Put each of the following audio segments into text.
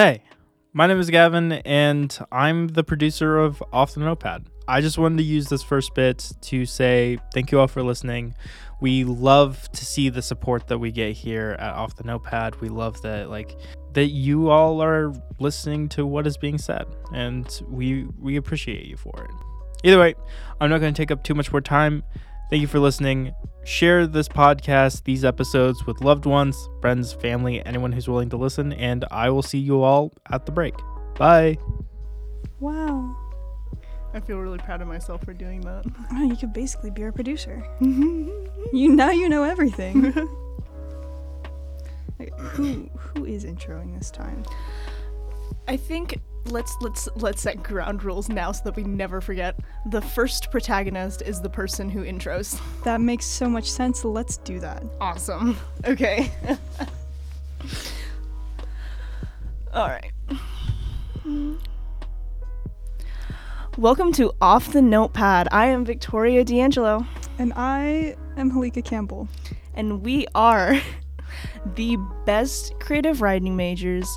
Hey, my name is Gavin, and I'm the producer of Off The Notepad. I just wanted to use this first bit to say thank you all for listening. We love to see the support that we get here at Off The Notepad. We love that you all are listening to what is being said, and we appreciate you for it. Either way, I'm not going to take up too much more time. Thank you for listening. Share this podcast, these episodes, with loved ones, friends, family, anyone who's willing to listen, and I will see you all at the break. Bye. Wow. I feel really proud of myself for doing that. Oh, you could basically be our producer. You know everything. Who is introing this time? I think let's set ground rules now so that we never forget. The first protagonist is the person who intros. That makes so much sense. Let's do that. Awesome. Okay. All right. Welcome to Off the Notepad. I am Victoria D'Angelo. And I am Helika Campbell. And we are the best creative writing majors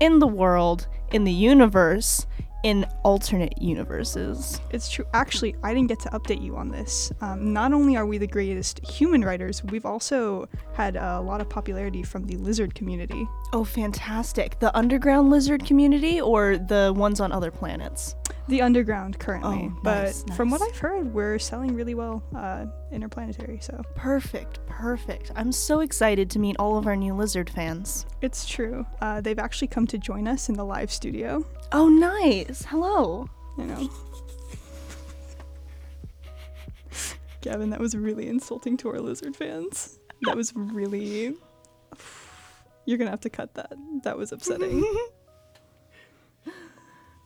in the world, in the universe, in alternate universes. It's true. Actually, I didn't get to update you on this. Not only are we the greatest human writers, we've also had a lot of popularity from the lizard community. Oh, fantastic. The underground lizard community or the ones on other planets? The underground currently, oh, nice. From what I've heard, we're selling really well interplanetary, so. Perfect. I'm so excited to meet all of our new lizard fans. It's true. They've actually come to join us in the live studio. Oh, nice. Hello. I know. Gavin, that was really insulting to our lizard fans. That was really... You're going to have to cut that. That was upsetting.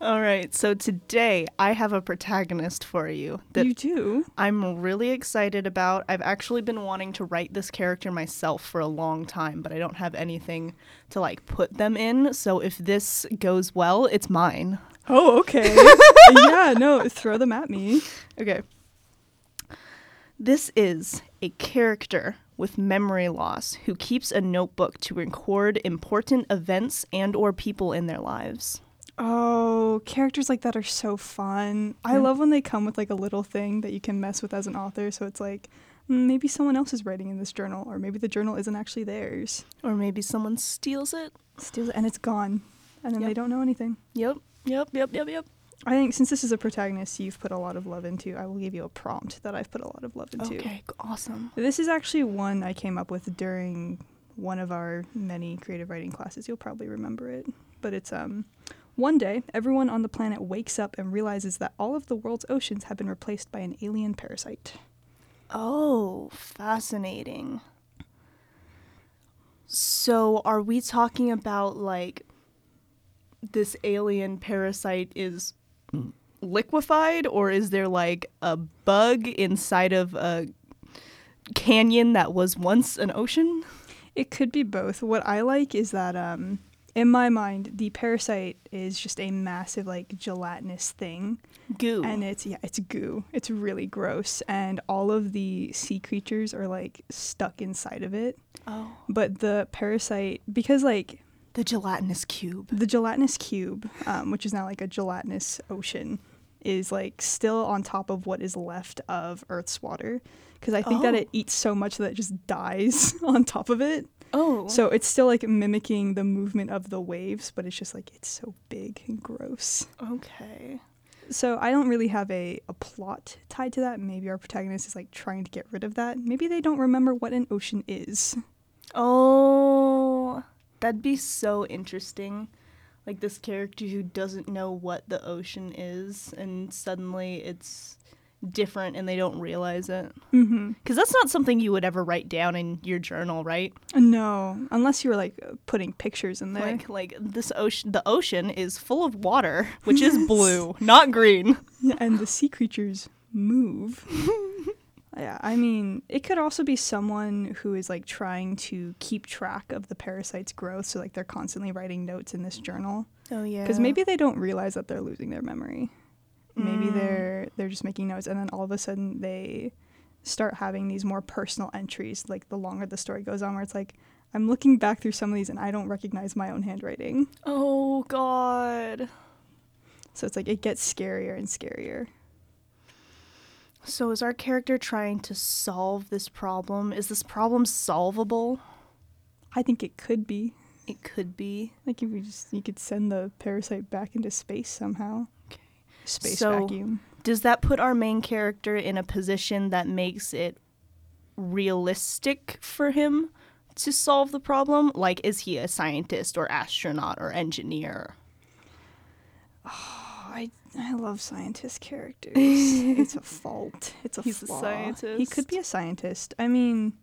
All right, so today I have a protagonist for you. That you do? I'm really excited about. I've actually been wanting to write this character myself for a long time, but I don't have anything to put them in. So if this goes well, it's mine. Oh, okay. Yeah, no, throw them at me. Okay. This is a character with memory loss who keeps a notebook to record important events and or people in their lives. Oh, characters like that are so fun. I love when they come with a little thing that you can mess with as an author. So it's maybe someone else is writing in this journal, or maybe the journal isn't actually theirs. Or maybe someone steals it and it's gone. And then They don't know anything. Yep. I think since this is a protagonist you've put a lot of love into, I will give you a prompt that I've put a lot of love into. Okay, awesome. This is actually one I came up with during one of our many creative writing classes. You'll probably remember it. But it's... One day, everyone on the planet wakes up and realizes that all of the world's oceans have been replaced by an alien parasite. Oh, fascinating. So are we talking about, this alien parasite is liquefied, or is there, a bug inside of a canyon that was once an ocean? It could be both. What I like is that... in my mind, the parasite is just a massive, gelatinous thing. Goo. And it's goo. It's really gross. And all of the sea creatures are, stuck inside of it. Oh. But the parasite, because, The gelatinous cube. The gelatinous cube, which is now, a gelatinous ocean, is, still on top of what is left of Earth's water. Because I think that it eats so much that it just dies on top of it. Oh. So it's still mimicking the movement of the waves, but it's just it's so big and gross. Okay. So I don't really have a plot tied to that. Maybe our protagonist is trying to get rid of that. Maybe they don't remember what an ocean is. Oh, that'd be so interesting. This character who doesn't know what the ocean is, and suddenly it's... different and they don't realize it. Mm-hmm. Because that's not something you would ever write down in your journal, right? No, unless you were putting pictures in there. This ocean, the ocean is full of water, which is blue, not green. And the sea creatures move. Yeah, I mean, it could also be someone who is trying to keep track of the parasite's growth, so they're constantly writing notes in this journal. Oh yeah. Because maybe they don't realize that they're losing their memory. Maybe they're just making notes, and then all of a sudden they start having these more personal entries, the longer the story goes on, where it's I'm looking back through some of these and I don't recognize my own handwriting. Oh, God. So it's like it gets scarier and scarier. So is our character trying to solve this problem? Is this problem solvable? I think it could be. It could be. Like if you could send the parasite back into space somehow. Okay. Space vacuum. Does that put our main character in a position that makes it realistic for him to solve the problem? Like, is he a scientist or astronaut or engineer? Oh, I love scientist characters. It's a fault. It's a He's flaw. A scientist. He could be a scientist. I mean,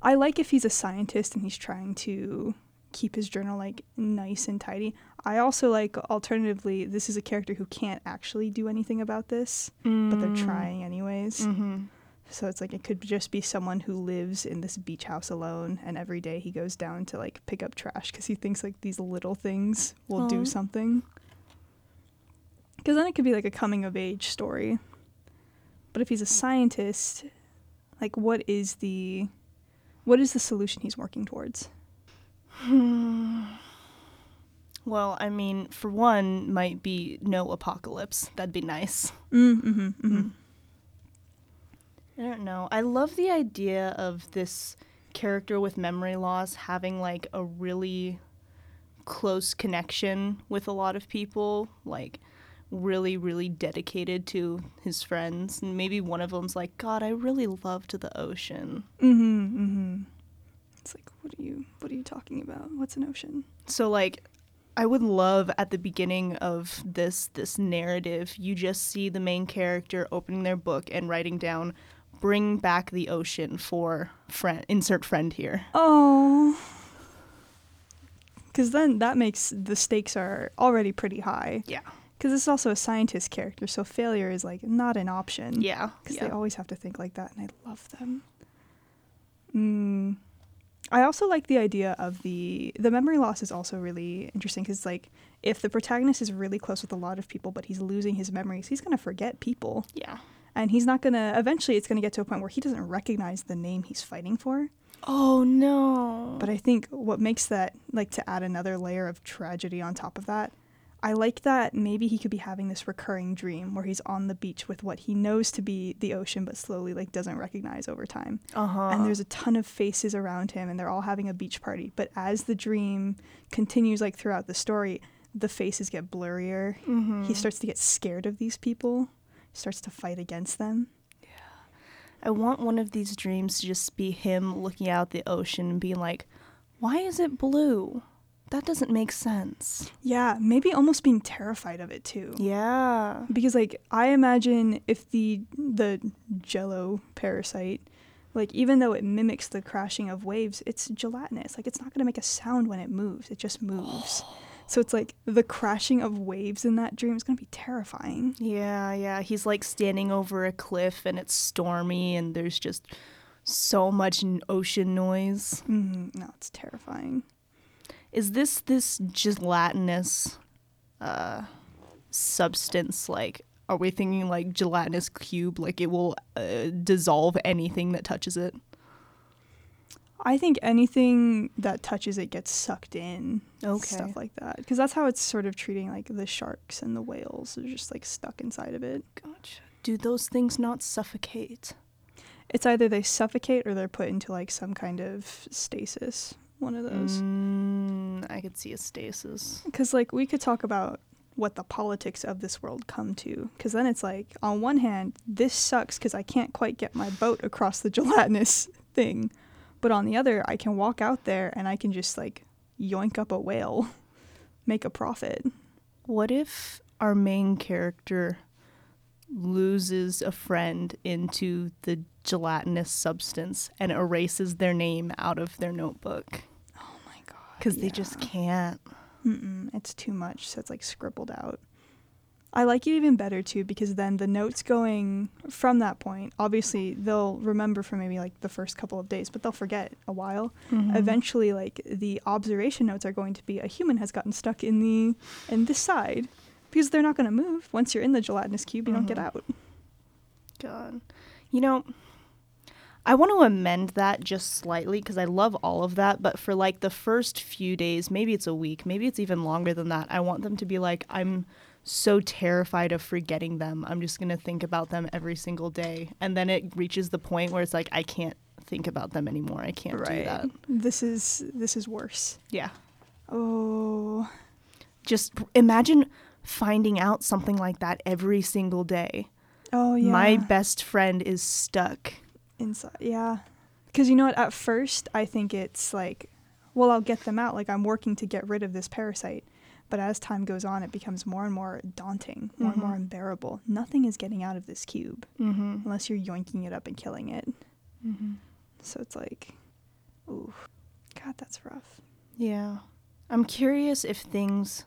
I like if he's a scientist and he's trying to keep his journal, like, nice and tidy. I also like, alternatively, this is a character who can't actually do anything about this, but they're trying anyways. Mm-hmm. So it's like it could just be someone who lives in this beach house alone, and every day he goes down to, like, pick up trash because he thinks, like, these little things will do something. Because then it could be, like, a coming-of-age story. But if he's a scientist, like, what is the solution he's working towards? Well, I mean, for one, might be no apocalypse. That'd be nice. I don't know. I love the idea of this character with memory loss having, like, a really close connection with a lot of people, like, really, really dedicated to his friends. And maybe one of them's like, God, I really loved the ocean. It's like, what are you talking about? What's an ocean? So, like, I would love at the beginning of this narrative, you just see the main character opening their book and writing down, bring back the ocean for friend, insert friend here. Oh. Because then that makes the stakes are already pretty high. Yeah. Because it's also a scientist character, so failure is, like, not an option. Yeah. Because they always have to think like that, and I love them. I also like the idea of the memory loss is also really interesting because, like, if the protagonist is really close with a lot of people but he's losing his memories, he's going to forget people. Yeah. And he's not going to, eventually it's going to get to a point where he doesn't recognize the name he's fighting for. Oh, no. But I think what makes that, like, to add another layer of tragedy on top of that, I like that maybe he could be having this recurring dream where he's on the beach with what he knows to be the ocean but slowly, like, doesn't recognize over time. And there's a ton of faces around him and they're all having a beach party. But as the dream continues, like, throughout the story, the faces get blurrier. He starts to get scared of these people. He starts to fight against them. Yeah. I want one of these dreams to just be him looking out the ocean and being like, why is it blue? That doesn't make sense. Yeah, maybe almost being terrified of it, too. Yeah. Because, like, I imagine if the jello parasite, like, even though it mimics the crashing of waves, it's gelatinous. Like, it's not going to make a sound when it moves. It just moves. So it's like the crashing of waves in that dream is going to be terrifying. Yeah. He's, like, standing over a cliff, and it's stormy, and there's just so much ocean noise. No, it's terrifying. Is this gelatinous substance, like, are we thinking, like, gelatinous cube, like it will dissolve anything that touches it? I think anything that touches it gets sucked in, stuff like that. Because that's how it's sort of treating, like, the sharks and the whales. They're just, like, stuck inside of it. Gotcha. Do those things not suffocate? It's either they suffocate or they're put into, like, some kind of stasis. One of those. I could see a stasis. Because, like, we could talk about what the politics of this world come to. Because then it's like, on one hand, this sucks because I can't quite get my boat across the gelatinous thing. But on the other, I can walk out there and I can just, like, yoink up a whale, make a profit. What if our main character loses a friend into the gelatinous substance and erases their name out of their notebook? Because they just can't. It's too much, so it's, like, scribbled out. I like it even better, too, because then the notes going from that point, obviously they'll remember for maybe, like, the first couple of days, but they'll forget a while. Eventually, like, the observation notes are going to be a human has gotten stuck in this side, because they're not going to move. Once you're in the gelatinous cube, you don't get out. God. You know, I want to amend that just slightly because I love all of that. But for like the first few days, maybe it's a week, maybe it's even longer than that. I want them to be like, I'm so terrified of forgetting them. I'm just going to think about them every single day. And then it reaches the point where it's like, I can't think about them anymore. I can't do that. This is worse. Yeah. Oh. Just imagine finding out something like that every single day. Oh, yeah. My best friend is stuck. Inside, yeah. Because you know what? At first, I think it's like, well, I'll get them out. Like, I'm working to get rid of this parasite. But as time goes on, it becomes more and more daunting, more and more unbearable. Nothing is getting out of this cube unless you're yoinking it up and killing it. Mm-hmm. So it's like, ooh, God, that's rough. Yeah. I'm curious if things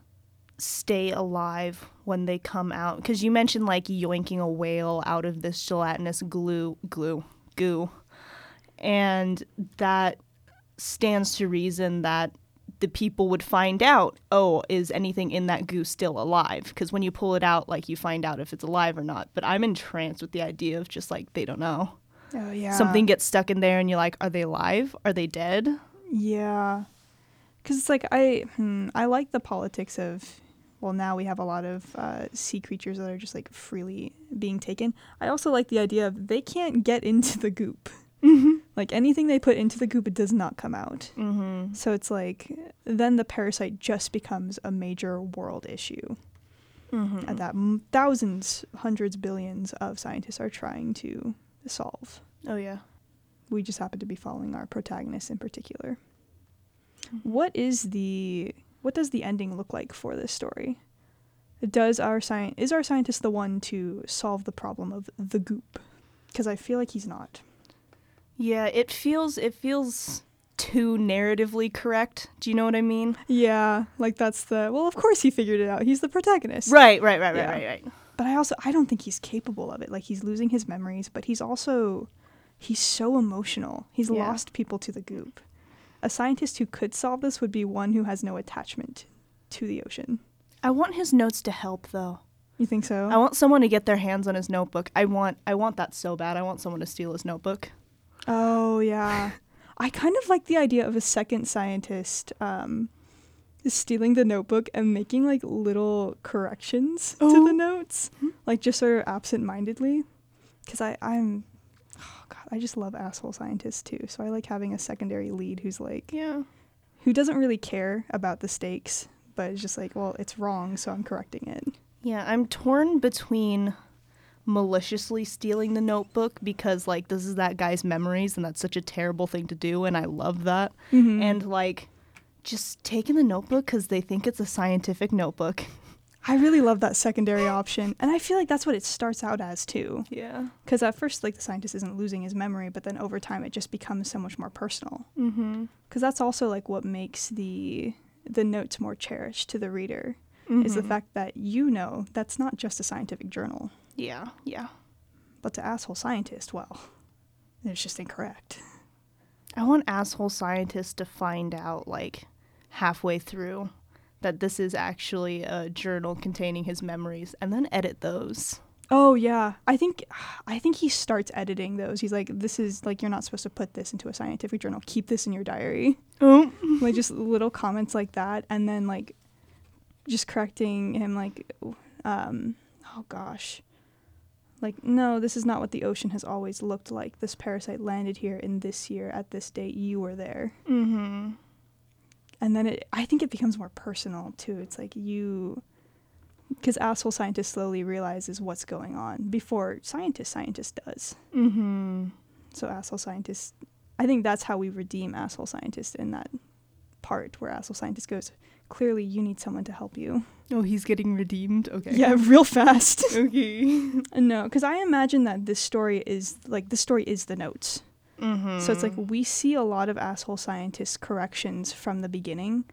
stay alive when they come out. Because you mentioned, like, yoinking a whale out of this gelatinous goo. And that stands to reason that the people would find out, oh, is anything in that goo still alive? Because when you pull it out, like, you find out if it's alive or not. But I'm entranced with the idea of just, like, they don't know. Oh, yeah. Something gets stuck in there and you're like, are they alive? Are they dead? Yeah. Because it's like, I like the politics of, well, now we have a lot of sea creatures that are just, like, freely being taken. I also like the idea of they can't get into the goop. Mm-hmm. Like, anything they put into the goop, it does not come out. Mm-hmm. So it's like, then the parasite just becomes a major world issue. Mm-hmm. And that thousands, hundreds, billions of scientists are trying to solve. Oh, yeah. We just happen to be following our protagonist in particular. Mm-hmm. What does the ending look like for this story? Is our scientist the one to solve the problem of the goop? Because I feel like he's not. Yeah, it feels too narratively correct. Do you know what I mean? Yeah, like that's well, of course he figured it out. He's the protagonist. Right. But I don't think he's capable of it. Like, he's losing his memories, but he's so emotional. He's lost people to the goop. A scientist who could solve this would be one who has no attachment to the ocean. I want his notes to help, though. You think so? I want someone to get their hands on his notebook. I want that so bad. I want someone to steal his notebook. Oh, yeah. I kind of like the idea of a second scientist stealing the notebook and making, like, little corrections to the notes. Mm-hmm. Like, just sort of absent-mindedly. Because I'm... I just love asshole scientists too. So I like having a secondary lead who's like, who doesn't really care about the stakes, but is just like, well, it's wrong, so I'm correcting it. Yeah, I'm torn between maliciously stealing the notebook because, like, this is that guy's memories and that's such a terrible thing to do, and I love that. Mm-hmm. And, like, just taking the notebook because they think it's a scientific notebook. I really love that secondary option. And I feel like that's what it starts out as, too. Yeah. Because at first, like, the scientist isn't losing his memory, but then over time it just becomes so much more personal. Mm-hmm. Because that's also, like, what makes the notes more cherished to the reader, is the fact that that's not just a scientific journal. Yeah, yeah. But to asshole scientist, well, it's just incorrect. I want asshole scientists to find out, like, halfway through that this is actually a journal containing his memories, and then edit those. Oh, yeah. I think he starts editing those. He's like, this is, like, you're not supposed to put this into a scientific journal. Keep this in your diary. Oh. Like, just little comments like that, and then, like, just correcting him, like, oh, gosh. Like, no, this is not what the ocean has always looked like. This parasite landed here in this year at this date. You were there. Mm-hmm. And then I think it becomes more personal, too. It's like because asshole scientist slowly realizes what's going on before scientist does. Mm-hmm. So asshole scientist, I think that's how we redeem asshole scientist in that part where asshole scientist goes, clearly you need someone to help you. Oh, he's getting redeemed? Okay. Yeah, real fast. Okay. No, because I imagine that this story is the notes. Mm-hmm. So it's like we see a lot of asshole scientist corrections from the beginning,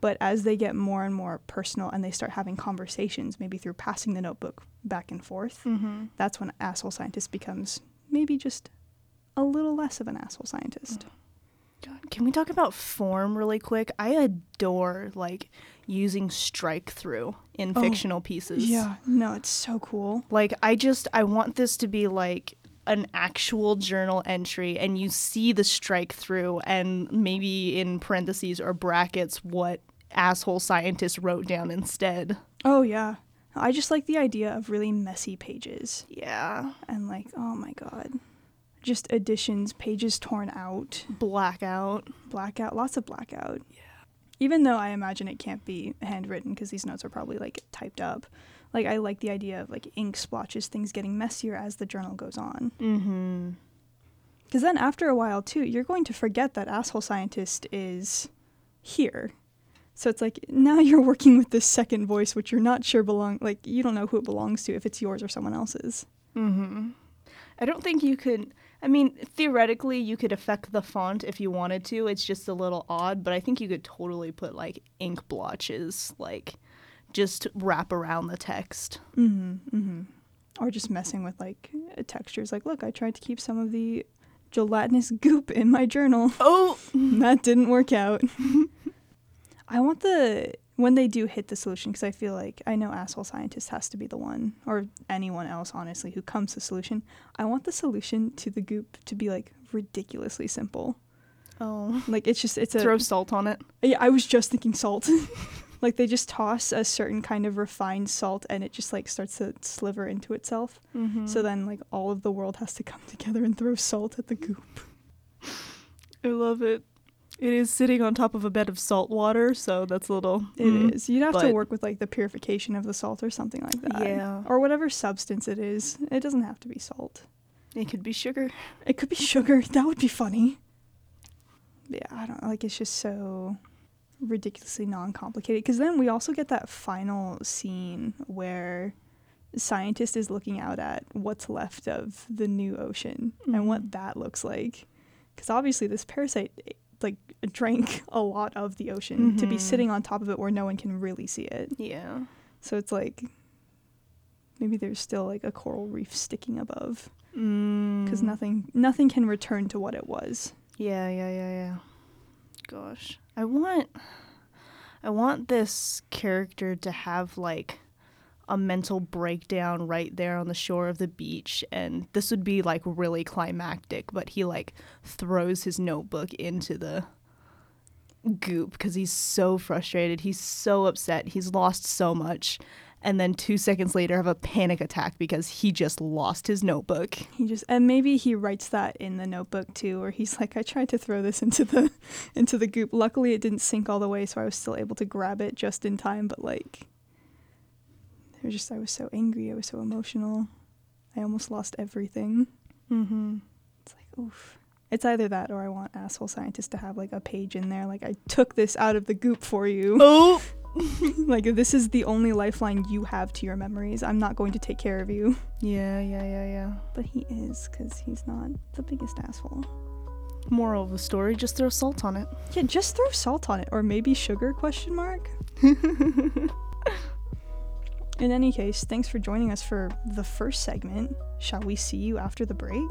but as they get more and more personal and they start having conversations, maybe through passing the notebook back and forth, that's when asshole scientist becomes maybe just a little less of an asshole scientist. God, can we talk about form really quick? I adore, like, using strike through in fictional pieces. Yeah, no, it's so cool. Like, I want this to be like an actual journal entry and you see the strike through and maybe in parentheses or brackets what asshole scientist wrote down instead. Oh, yeah. I just like the idea of really messy pages. Yeah. And like, oh my God. Just additions, pages torn out. Blackout. Lots of blackout. Yeah. Even though I imagine it can't be handwritten because these notes are probably like typed up. Like, I like the idea of like ink splotches, things getting messier as the journal goes on. Mm-hmm. Because then after a while, too, you're going to forget that asshole scientist is here. So it's like, now you're working with this second voice, which you're not sure belongs, like, you don't know who it belongs to, if it's yours or someone else's. Mm-hmm. I don't think you could, I mean, theoretically, you could affect the font if you wanted to. It's just a little odd, but I think you could totally put, like, ink blotches, like, just wrap around the text. Mm-hmm, mm-hmm. Or just messing with, like, textures. Like, look, I tried to keep some of the gelatinous goop in my journal. Oh! That didn't work out. I want the, when they do hit the solution, because I feel like, I know asshole scientist has to be the one, or anyone else, honestly, who comes to the solution. I want the solution to the goop to be, like, ridiculously simple. Oh. Like, it's just, it's a... Throw salt on it. Yeah, I was just thinking salt. Like, they just toss a certain kind of refined salt, and it just, like, starts to sliver into itself. Mm-hmm. So then, like, all of the world has to come together and throw salt at the goop. I love it. It is sitting on top of a bed of salt water, so that's a little... It is. You'd have to work with, like, the purification of the salt or something like that. Yeah. Or whatever substance it is. It doesn't have to be salt. It could be sugar. That would be funny. Yeah, I don't know. Like, it's just so ridiculously non-complicated. Because then we also get that final scene where the scientist is looking out at what's left of the new ocean and what that looks like. Because obviously this parasite... like drank a lot of the ocean to be sitting on top of it where no one can really see it. Yeah. So it's like maybe there's still like a coral reef sticking above because nothing can return to what it was. Yeah. Gosh, I want this character to have like a mental breakdown right there on the shore of the beach, and this would be like really climactic, but he like throws his notebook into the goop because he's so frustrated, he's so upset, he's lost so much, and then 2 seconds later have a panic attack because he just lost his notebook. And maybe he writes that in the notebook too, or he's like, I tried to throw this into the goop, luckily it didn't sink all the way, so I was still able to grab it just in time, but like I was so angry. I was so emotional. I almost lost everything. Mm-hmm. It's like, oof. It's either that or I want asshole scientist to have, like, a page in there. Like, I took this out of the goop for you. Oh! Like, this is the only lifeline you have to your memories. I'm not going to take care of you. Yeah. But he is, because he's not the biggest asshole. Moral of the story, just throw salt on it. Yeah, just throw salt on it. Or maybe sugar, ? In any case, thanks for joining us for the first segment. Shall we see you after the break?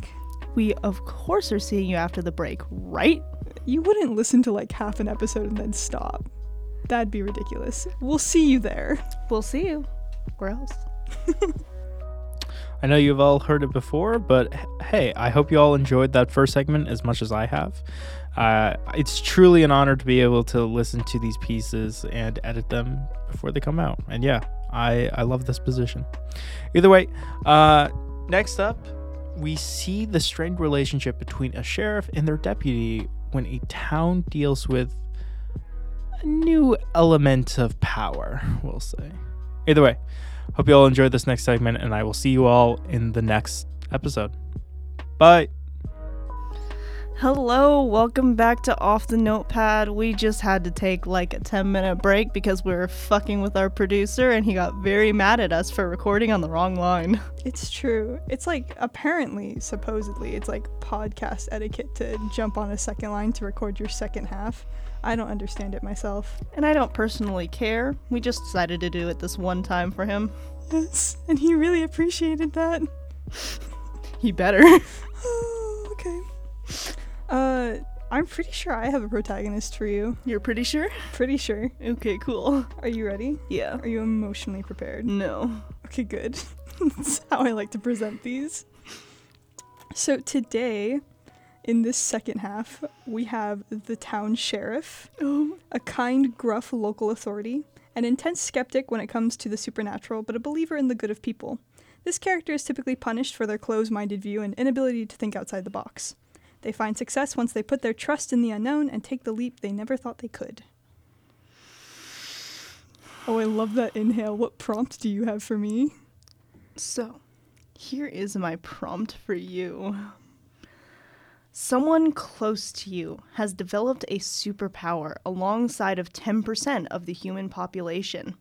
We, of course, are seeing you after the break, right? You wouldn't listen to, like, half an episode and then stop. That'd be ridiculous. We'll see you there. We'll see you. Where else? I know you've all heard it before, but hey, I hope you all enjoyed that first segment as much as I have. It's truly an honor to be able to listen to these pieces and edit them before they come out. And yeah, I love this position. Either way, next up, we see the strained relationship between a sheriff and their deputy when a town deals with a new element of power, we'll say. Either way, hope you all enjoyed this next segment, and I will see you all in the next episode. Bye! Hello, welcome back to Off the Notepad. We just had to take like a 10-minute break because we were fucking with our producer and he got very mad at us for recording on the wrong line. It's true. It's like supposedly, it's like podcast etiquette to jump on a second line to record your second half. I don't understand it myself. And I don't personally care. We just decided to do it this one time for him. Yes, and he really appreciated that. He better. Okay. I'm pretty sure I have a protagonist for you. You're pretty sure? Pretty sure. Okay, cool. Are you ready? Yeah. Are you emotionally prepared? No. Okay, good. That's how I like to present these. So today, in this second half, we have the town sheriff, a kind, gruff local authority, an intense skeptic when it comes to the supernatural, but a believer in the good of people. This character is typically punished for their closed-minded view and inability to think outside the box. They find success once they put their trust in the unknown and take the leap they never thought they could. Oh, I love that inhale. What prompt do you have for me? So, here is my prompt for you. Someone close to you has developed a superpower alongside of 10% of the human population.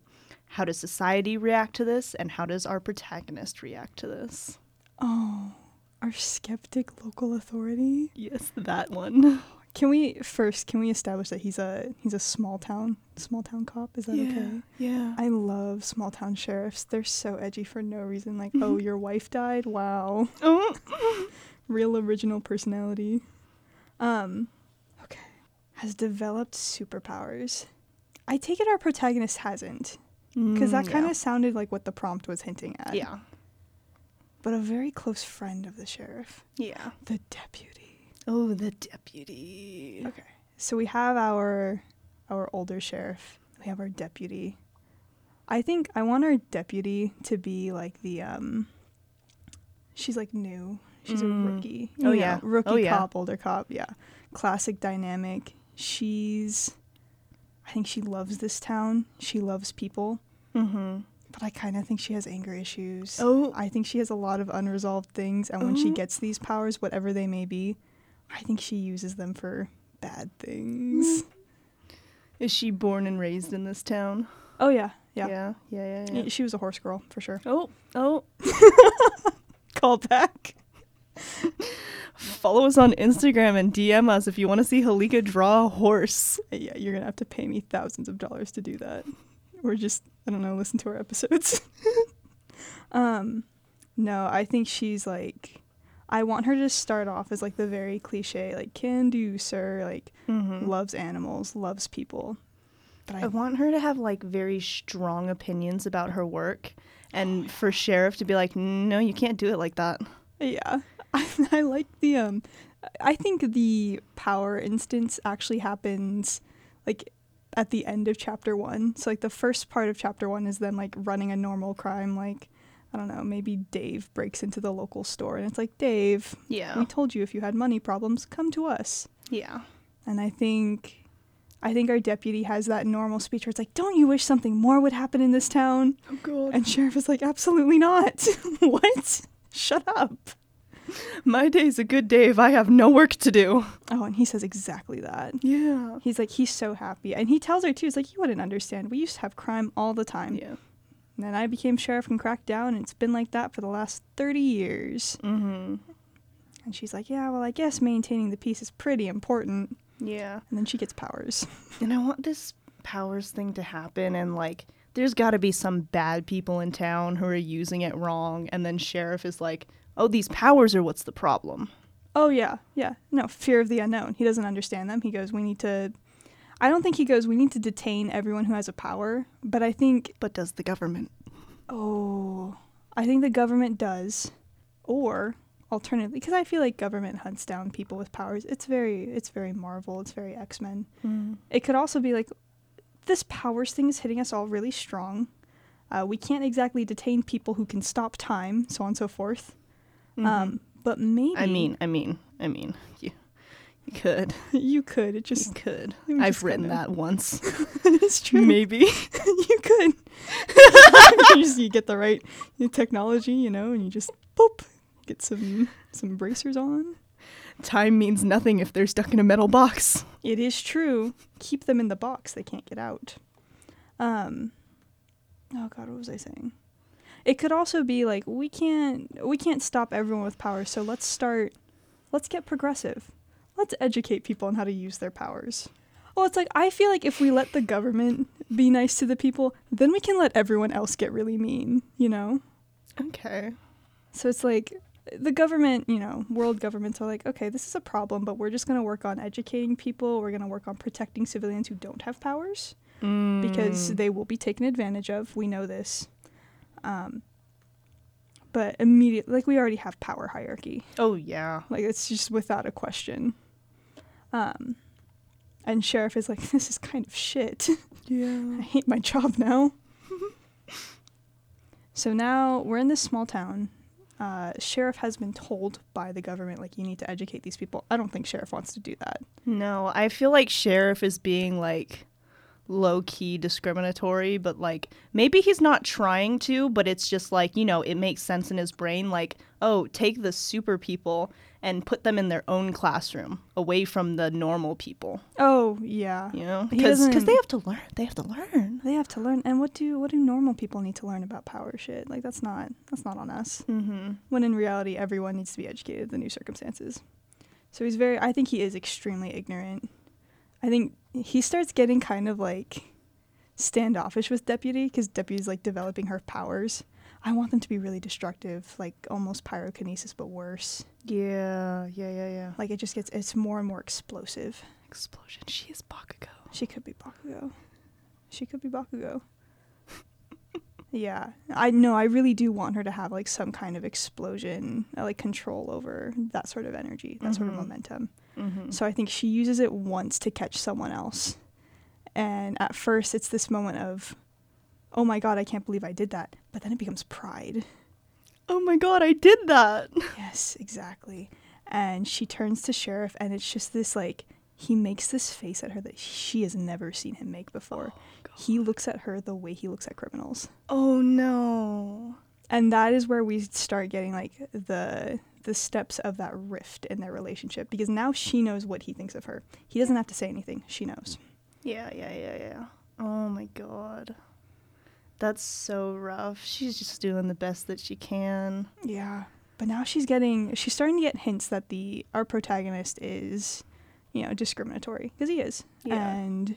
How does society react to this, and how does our protagonist react to this? Oh, our skeptic local authority? Yes, that one. Can we establish that he's a small town cop? Is that okay? Yeah. I love small town sheriffs. They're so edgy for no reason. Like, oh, your wife died? Wow. Real original personality. Okay. Has developed superpowers. I take it our protagonist hasn't. Because that kind of sounded like what the prompt was hinting at. Yeah. But a very close friend of the sheriff. Yeah. The deputy. Oh, the deputy. Okay. So we have our older sheriff. We have our deputy. I think I want our deputy to be like the, she's like new. She's a rookie. Oh, yeah. Rookie cop, older cop. Yeah. Classic dynamic. I think she loves this town. She loves people. Mm-hmm. But I kind of think she has anger issues. Oh. I think she has a lot of unresolved things. And when she gets these powers, whatever they may be, I think she uses them for bad things. Is she born and raised in this town? Oh, yeah. Yeah. She was a horse girl, for sure. Oh. Call back. Follow us on Instagram and DM us if you want to see Helika draw a horse. Yeah, you're going to have to pay me thousands of dollars to do that. Or just, I don't know, listen to our episodes. No, I think she's like, I want her to start off as like the very cliche, like, can do, sir, like, loves animals, loves people. But I want her to have like very strong opinions about her work and for sheriff to be like, no, you can't do it like that. Yeah. I like the, I think the power instance actually happens, like, at the end of chapter 1. So, like, the first part of chapter 1 is them, like, running a normal crime. Like, I don't know, maybe Dave breaks into the local store. And it's like, Dave, we told you if you had money problems, come to us. Yeah. And I think our deputy has that normal speech where it's like, don't you wish something more would happen in this town? Oh, God. And sheriff is like, absolutely not. What? Shut up. My day's a good day if I have no work to do. Oh, and he says exactly that. Yeah. He's like, he's so happy. And he tells her, too, he's like, you wouldn't understand. We used to have crime all the time. Yeah. And then I became sheriff and cracked down, and it's been like that for the last 30 years. Mm-hmm. And she's like, yeah, well, I guess maintaining the peace is pretty important. Yeah. And then she gets powers. And I want this powers thing to happen, and, like, there's got to be some bad people in town who are using it wrong, and then sheriff is like, oh, these powers are what's the problem. Oh, yeah. Yeah. No, fear of the unknown. He doesn't understand them. He goes, we need to detain everyone who has a power. But I think... But does the government? Oh, I think the government does. Or, alternatively, because I feel like government hunts down people with powers. It's very Marvel. It's very X-Men. Mm. It could also be like, this powers thing is hitting us all really strong. We can't exactly detain people who can stop time, so on and so forth. Mm-hmm. But maybe... I mean, you could. You could. It just... You could. I've written that once. It's true. Maybe. You could. You get the right technology, you know, and you just, boop, get some bracers on. Time means nothing if they're stuck in a metal box. It is true. Keep them in the box. They can't get out. Oh, God, what was I saying? It could also be like, we can't stop everyone with power, so let's get progressive. Let's educate people on how to use their powers. Well, it's like, I feel like if we let the government be nice to the people, then we can let everyone else get really mean, you know? Okay. So it's like, the government, you know, world governments are like, okay, this is a problem, but we're just going to work on educating people. We're going to work on protecting civilians who don't have powers because they will be taken advantage of. We know this. But immediately, like, we already have power hierarchy. Oh, yeah. Like, it's just without a question. And Sheriff is like, this is kind of shit. Yeah. I hate my job now. So now we're in this small town. Sheriff has been told by the government, like, you need to educate these people. I don't think Sheriff wants to do that. No, I feel like Sheriff is being, like, low-key discriminatory, but, like, maybe he's not trying to, but it's just, like, you know, it makes sense in his brain, like, oh, take the super people and put them in their own classroom, away from the normal people. Oh, yeah. You know? Because they have to learn. They have to learn. They have to learn. And what do normal people need to learn about power shit? Like, that's not on us. Mm-hmm. When in reality, everyone needs to be educated in the new circumstances. So I think he is extremely ignorant. I think he starts getting kind of, like, standoffish with Deputy, because Deputy's, like, developing her powers. I want them to be really destructive, like, almost pyrokinesis, but worse. Yeah. Like, it's more and more explosive. Explosion. She is Bakugo. She could be Bakugo. Yeah. I really do want her to have, like, some kind of explosion, like, control over that sort of energy, that mm-hmm. sort of momentum. Mm-hmm. So I think she uses it once to catch someone else. And at first, it's this moment of, oh my god, I can't believe I did that. But then it becomes pride. Oh my god, I did that. Yes, exactly. And she turns to Sheriff, and it's just this, like, he makes this face at her that she has never seen him make before. Oh, he looks at her the way he looks at criminals. Oh no. And that is where we start getting, like, the steps of that rift in their relationship, because now she knows what he thinks of her. He doesn't have to say anything. She knows. Yeah. Oh my god. That's so rough. She's just doing the best that she can. Yeah. But now she's starting to get hints that our protagonist is, you know, discriminatory. Because he is. Yeah. And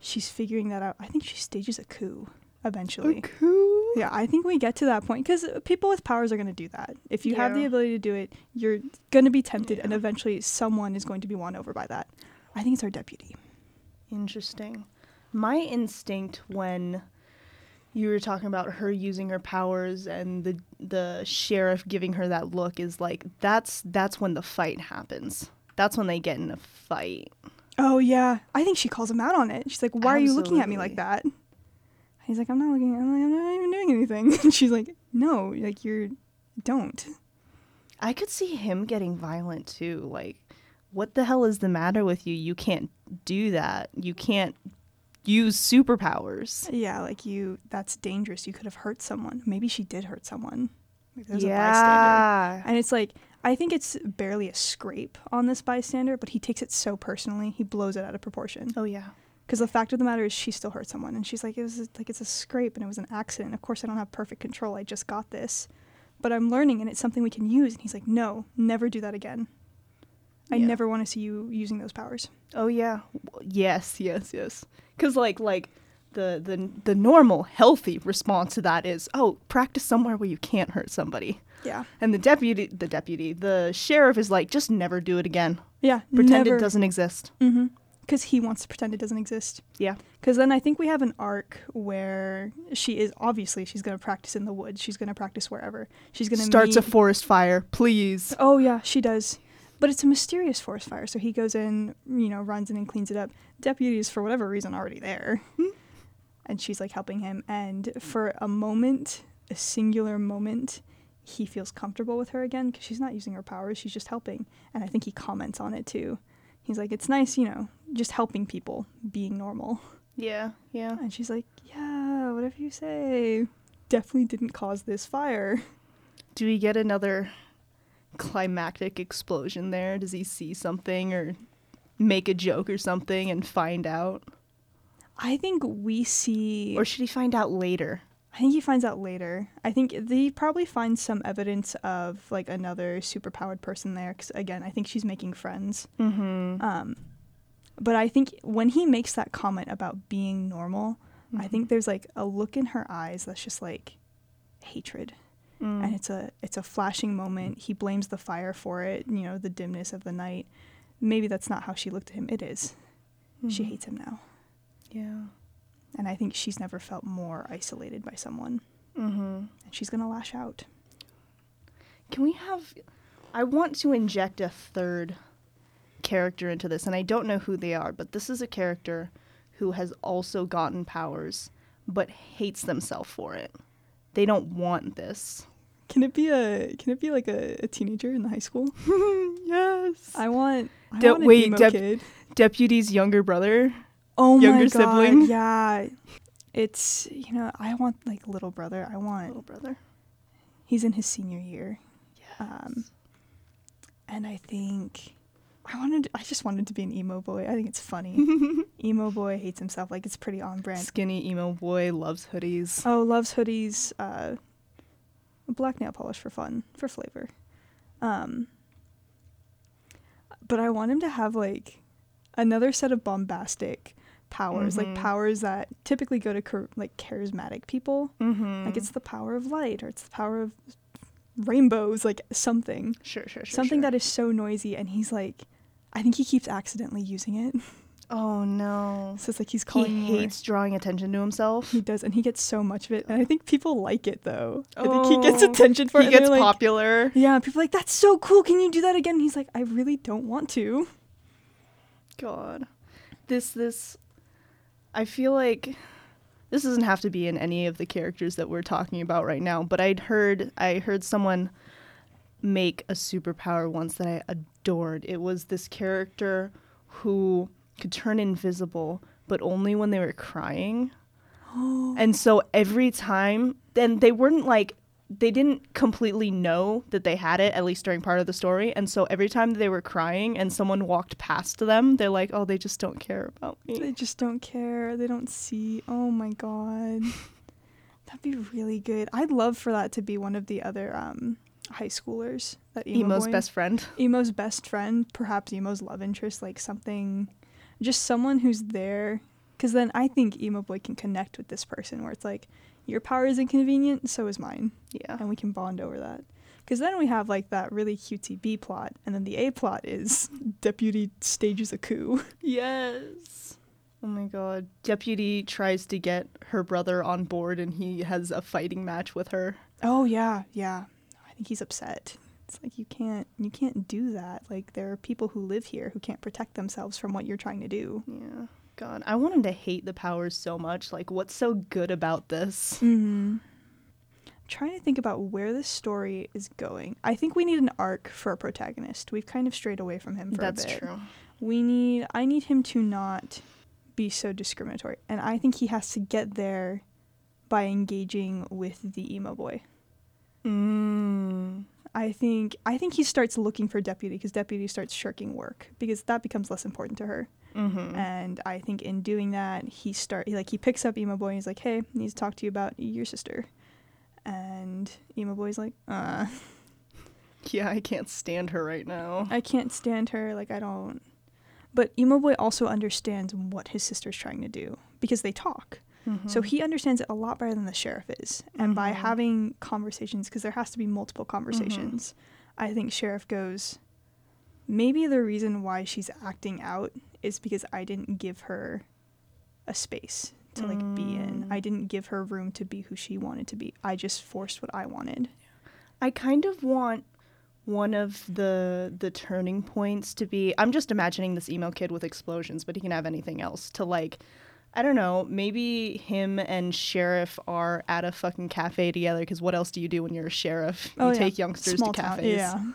she's figuring that out. I think she stages a coup eventually. A coup? Yeah, I think we get to that point. Because people with powers are going to do that. If you have the ability to do it, you're going to be tempted. Yeah. And eventually someone is going to be won over by that. I think it's our deputy. Interesting. My instinct when you were talking about her using her powers and the sheriff giving her that look is like, that's when the fight happens. That's when they get in a fight. Oh, yeah. I think she calls him out on it. She's like, why Absolutely. Are you looking at me like that? He's like, I'm not looking. I'm not even doing anything. And she's like, no, like, don't. I could see him getting violent, too. Like, what the hell is the matter with you? You can't do that. You can't use superpowers. Yeah, like, that's dangerous. You could have hurt someone. Maybe she did hurt someone. Like, there's a bystander. And it's like, I think it's barely a scrape on this bystander, but he takes it so personally. He blows it out of proportion. Oh, yeah. Because the fact of the matter is she still hurt someone. And she's like, it's a scrape and it was an accident. Of course, I don't have perfect control. I just got this. But I'm learning and it's something we can use. And he's like, no, never do that again. I never want to see you using those powers. Oh, yeah. Yes. Because, like the normal, healthy response to that is, oh, practice somewhere where you can't hurt somebody. Yeah. And the sheriff is like, just never do it again. Yeah. Pretend never. It doesn't exist. Mm-hmm. Because he wants to pretend it doesn't exist. Yeah. Because then I think we have an arc where she's going to practice in the woods. She's going to practice wherever. She's going to Starts a forest fire, please. Oh, yeah, she does. But it's a mysterious forest fire, so he goes in, you know, runs in and cleans it up. Deputy is, for whatever reason, already there. And she's, like, helping him. And for a moment, a singular moment, he feels comfortable with her again because she's not using her powers. She's just helping. And I think he comments on it, too. He's like, it's nice, you know, just helping people, being normal. Yeah. And she's like, yeah, whatever you say. Definitely didn't cause this fire. Do we get another climactic explosion there? Does he see something or make a joke or something and find out? I think we see... Or should he find out later? I think he finds out later. I think they probably find some evidence of, like, another superpowered person there. Because, again, I think she's making friends. Mm-hmm. But I think when he makes that comment about being normal, mm-hmm. I think there's, like, a look in her eyes that's just, like, hatred. Mm. And it's a flashing moment. He blames the fire for it, you know, the dimness of the night. Maybe that's not how she looked at him. It is. Mm-hmm. She hates him now. Yeah. And I think she's never felt more isolated by someone. And she's going to lash out. Can we have... I want to inject a third character into this, and I don't know who they are, but this is a character who has also gotten powers, but hates themselves for it. They don't want this. Can it be like a teenager in the high school? Yes. I want a kid. Deputy's younger brother. Oh my god. Sibling. Yeah. It's, you know, I want like little brother. He's in his senior year. Yes. And I think I just wanted to be an emo boy. I think it's funny. Emo boy hates himself. Like, it's pretty on brand. Skinny emo boy loves hoodies. Oh, loves hoodies. Black nail polish for fun, for flavor. But I want him to have like another set of bombastic powers, like powers that typically go to like charismatic people. Like it's the power of light, or it's the power of rainbows, like something. Something that is so noisy, and he's like, I think he keeps accidentally using it. Oh no. So it's like he hates drawing attention to himself. He does, and he gets so much of it. And I think people like it though. I think he gets attention for it. He gets popular. Like, yeah, people are like, that's so cool, can you do that again? And he's like, I really don't want to. God. This I feel like this doesn't have to be in any of the characters that we're talking about right now, but I heard someone make a superpower once that I adored. It was this character who could turn invisible, but only when they were crying. And so every time, then they didn't completely know that they had it, at least during part of the story. And so every time they were crying and someone walked past them, they're like, oh, they just don't care about me. They just don't care. They don't see. Oh my God. That'd be really good. I'd love for that to be one of the other high schoolers. That Emo's best friend. Emo's best friend. Perhaps Emo's love interest, like something... Just someone who's there, because then I think Emo Boy can connect with this person where it's like, your power is inconvenient, so is mine. Yeah. And we can bond over that. Because then we have like that really cutesy B plot, and then the A plot is Deputy stages a coup. Yes. Oh my god. Deputy tries to get her brother on board, and he has a fighting match with her. Oh yeah, yeah. I think he's upset. It's like, you can't do that. Like, there are people who live here who can't protect themselves from what you're trying to do. Yeah. God, I want him to hate the powers so much. Like, what's so good about this? I'm trying to think about where this story is going. I think we need an arc for a protagonist. We've kind of strayed away from him for a bit. That's true. I need him to not be so discriminatory. And I think he has to get there by engaging with the emo boy. I think he starts looking for Deputy because Deputy starts shirking work because that becomes less important to her. And I think in doing that, he picks up Emo Boy and he's like, hey, I need to talk to you about your sister. And Emo Boy's like, yeah, I can't stand her right now. I can't stand her. Like, I don't. But Emo Boy also understands what his sister's trying to do because they talk. So he understands it a lot better than the sheriff is. And by having conversations, because there has to be multiple conversations, I think sheriff goes, maybe the reason why she's acting out is because I didn't give her a space to like be in. I didn't give her room to be who she wanted to be. I just forced what I wanted. I kind of want one of the turning points to be, I'm just imagining this emo kid with explosions, but he can have anything else to like... I don't know, maybe him and sheriff are at a fucking cafe together because what else do you do when you're a sheriff? Take youngsters small to cafes. Town, yeah.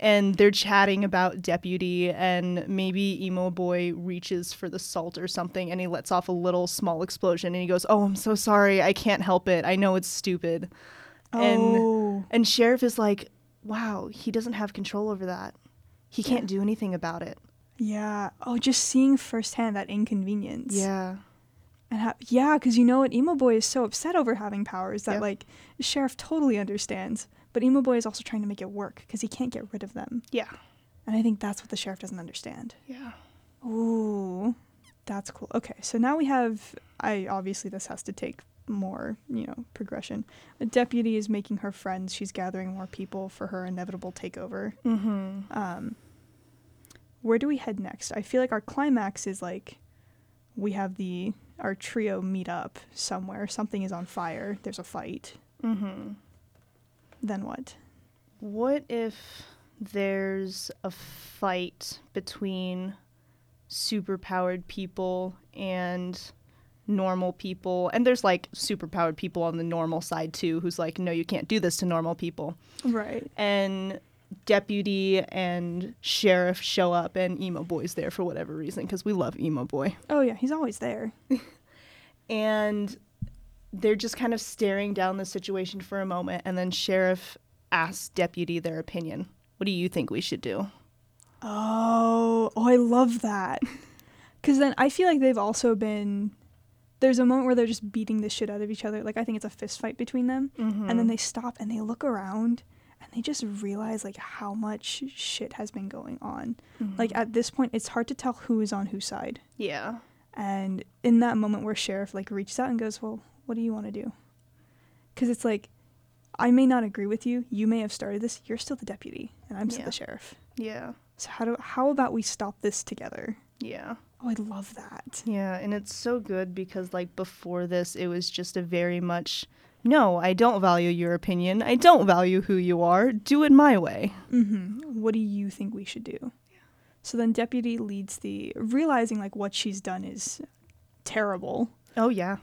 And they're chatting about Deputy, and maybe Emo Boy reaches for the salt or something and he lets off a little small explosion and he goes, oh, I'm so sorry. I can't help it. I know it's stupid. And sheriff is like, wow, he doesn't have control over that. He can't do anything about it. Yeah. Oh, just seeing firsthand that inconvenience. Yeah. And because you know what? Emo Boy is so upset over having powers that, like, the sheriff totally understands. But Emo Boy is also trying to make it work because he can't get rid of them. Yeah. And I think that's what the sheriff doesn't understand. Yeah. Ooh. That's cool. Okay. So now we have, obviously this has to take more, you know, progression. A deputy is making her friends. She's gathering more people for her inevitable takeover. Where do we head next? I feel like our climax is like we have the our trio meet up somewhere. Something is on fire. There's a fight. Mm-hmm. Then what? What if there's a fight between superpowered people and normal people? And there's, like, superpowered people on the normal side, too, who's like, no, you can't do this to normal people. Right. And deputy and sheriff show up, and Emo Boy's there for whatever reason, because we love Emo Boy. Oh, yeah, he's always there. And they're just kind of staring down the situation for a moment, and then sheriff asks deputy their opinion. What do you think we should do? Oh, I love that. Because then I feel like they've also been... There's a moment where they're just beating the shit out of each other. Like, I think it's a fist fight between them. Mm-hmm. And then they stop and they look around and they just realize, like, how much shit has been going on. Mm-hmm. Like, at this point, it's hard to tell who is on whose side. Yeah. And in that moment where sheriff, like, reaches out and goes, well, what do you want to do? Because it's like, I may not agree with you. You may have started this. You're still the deputy. And I'm still the sheriff. Yeah. So how about we stop this together? Yeah. Oh, I love that. Yeah, and it's so good because, like, before this, it was just a very much, no, I don't value your opinion. I don't value who you are. Do it my way. Mm-hmm. What do you think we should do? Yeah. So then deputy leads the, realizing, like, what she's done is terrible. Oh, yeah.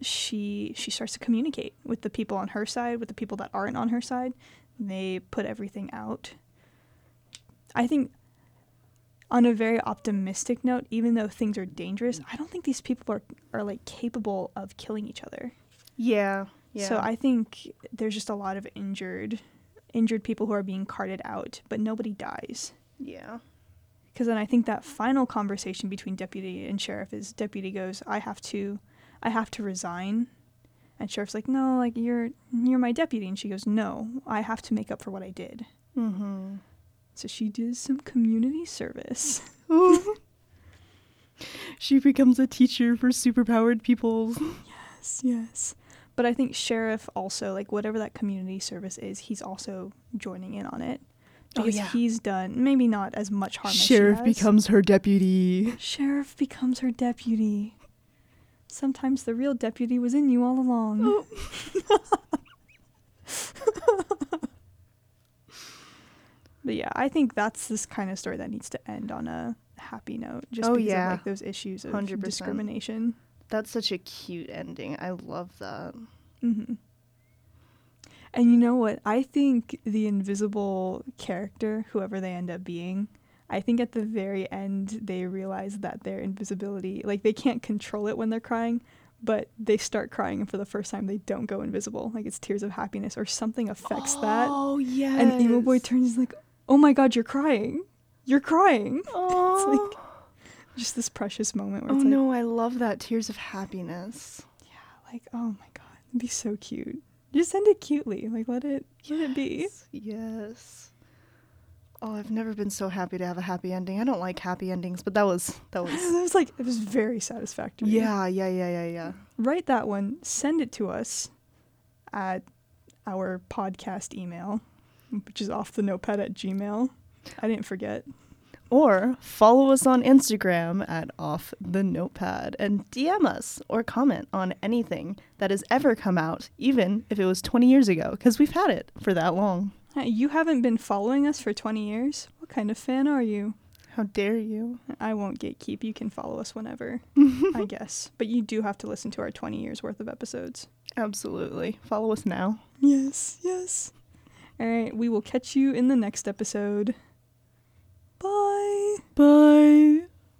She starts to communicate with the people on her side, with the people that aren't on her side. They put everything out. I think... On a very optimistic note, even though things are dangerous, I don't think these people are like capable of killing each other. Yeah, yeah. So I think there's just a lot of injured people who are being carted out, but nobody dies. Yeah. Because then I think that final conversation between deputy and sheriff is deputy goes, I have to resign, and sheriff's like, no, like you're my deputy, and she goes, no, I have to make up for what I did. Mm-hmm. So she does some community service. She becomes a teacher for superpowered people. Yes, yes. But I think sheriff also, like, whatever that community service is, he's also joining in on it. Because he's done maybe not as much harm as she has. Sheriff becomes her deputy. Sometimes the real deputy was in you all along. Oh. But yeah, I think that's this kind of story that needs to end on a happy note. Just because of like those issues of 100%. Discrimination. That's such a cute ending. I love that. Mm-hmm. And you know what? I think the invisible character, whoever they end up being, I think at the very end they realize that their invisibility, like they can't control it when they're crying, but they start crying, and for the first time, they don't go invisible. Like it's tears of happiness or something affects that. Oh, yes. And Emo Boy turns like, oh my God, you're crying. You're crying. Oh. It's like just this precious moment where it's like, oh no, I love that. Tears of happiness. Yeah, like, oh my God, it'd be so cute. Just end it cutely. Like let it be. Yes. Oh, I've never been so happy to have a happy ending. I don't like happy endings, but that was it was very satisfactory. Yeah. Write that one, send it to us at our podcast email, which is offthenotepad@gmail.com. I didn't forget. Or follow us on Instagram at offthenotepad and DM us or comment on anything that has ever come out, even if it was 20 years ago, because we've had it for that long. You haven't been following us for 20 years? What kind of fan are you? How dare you? I won't gatekeep. You can follow us whenever, I guess. But you do have to listen to our 20 years worth of episodes. Absolutely. Follow us now. Yes, yes. All right, we will catch you in the next episode. Bye. Bye.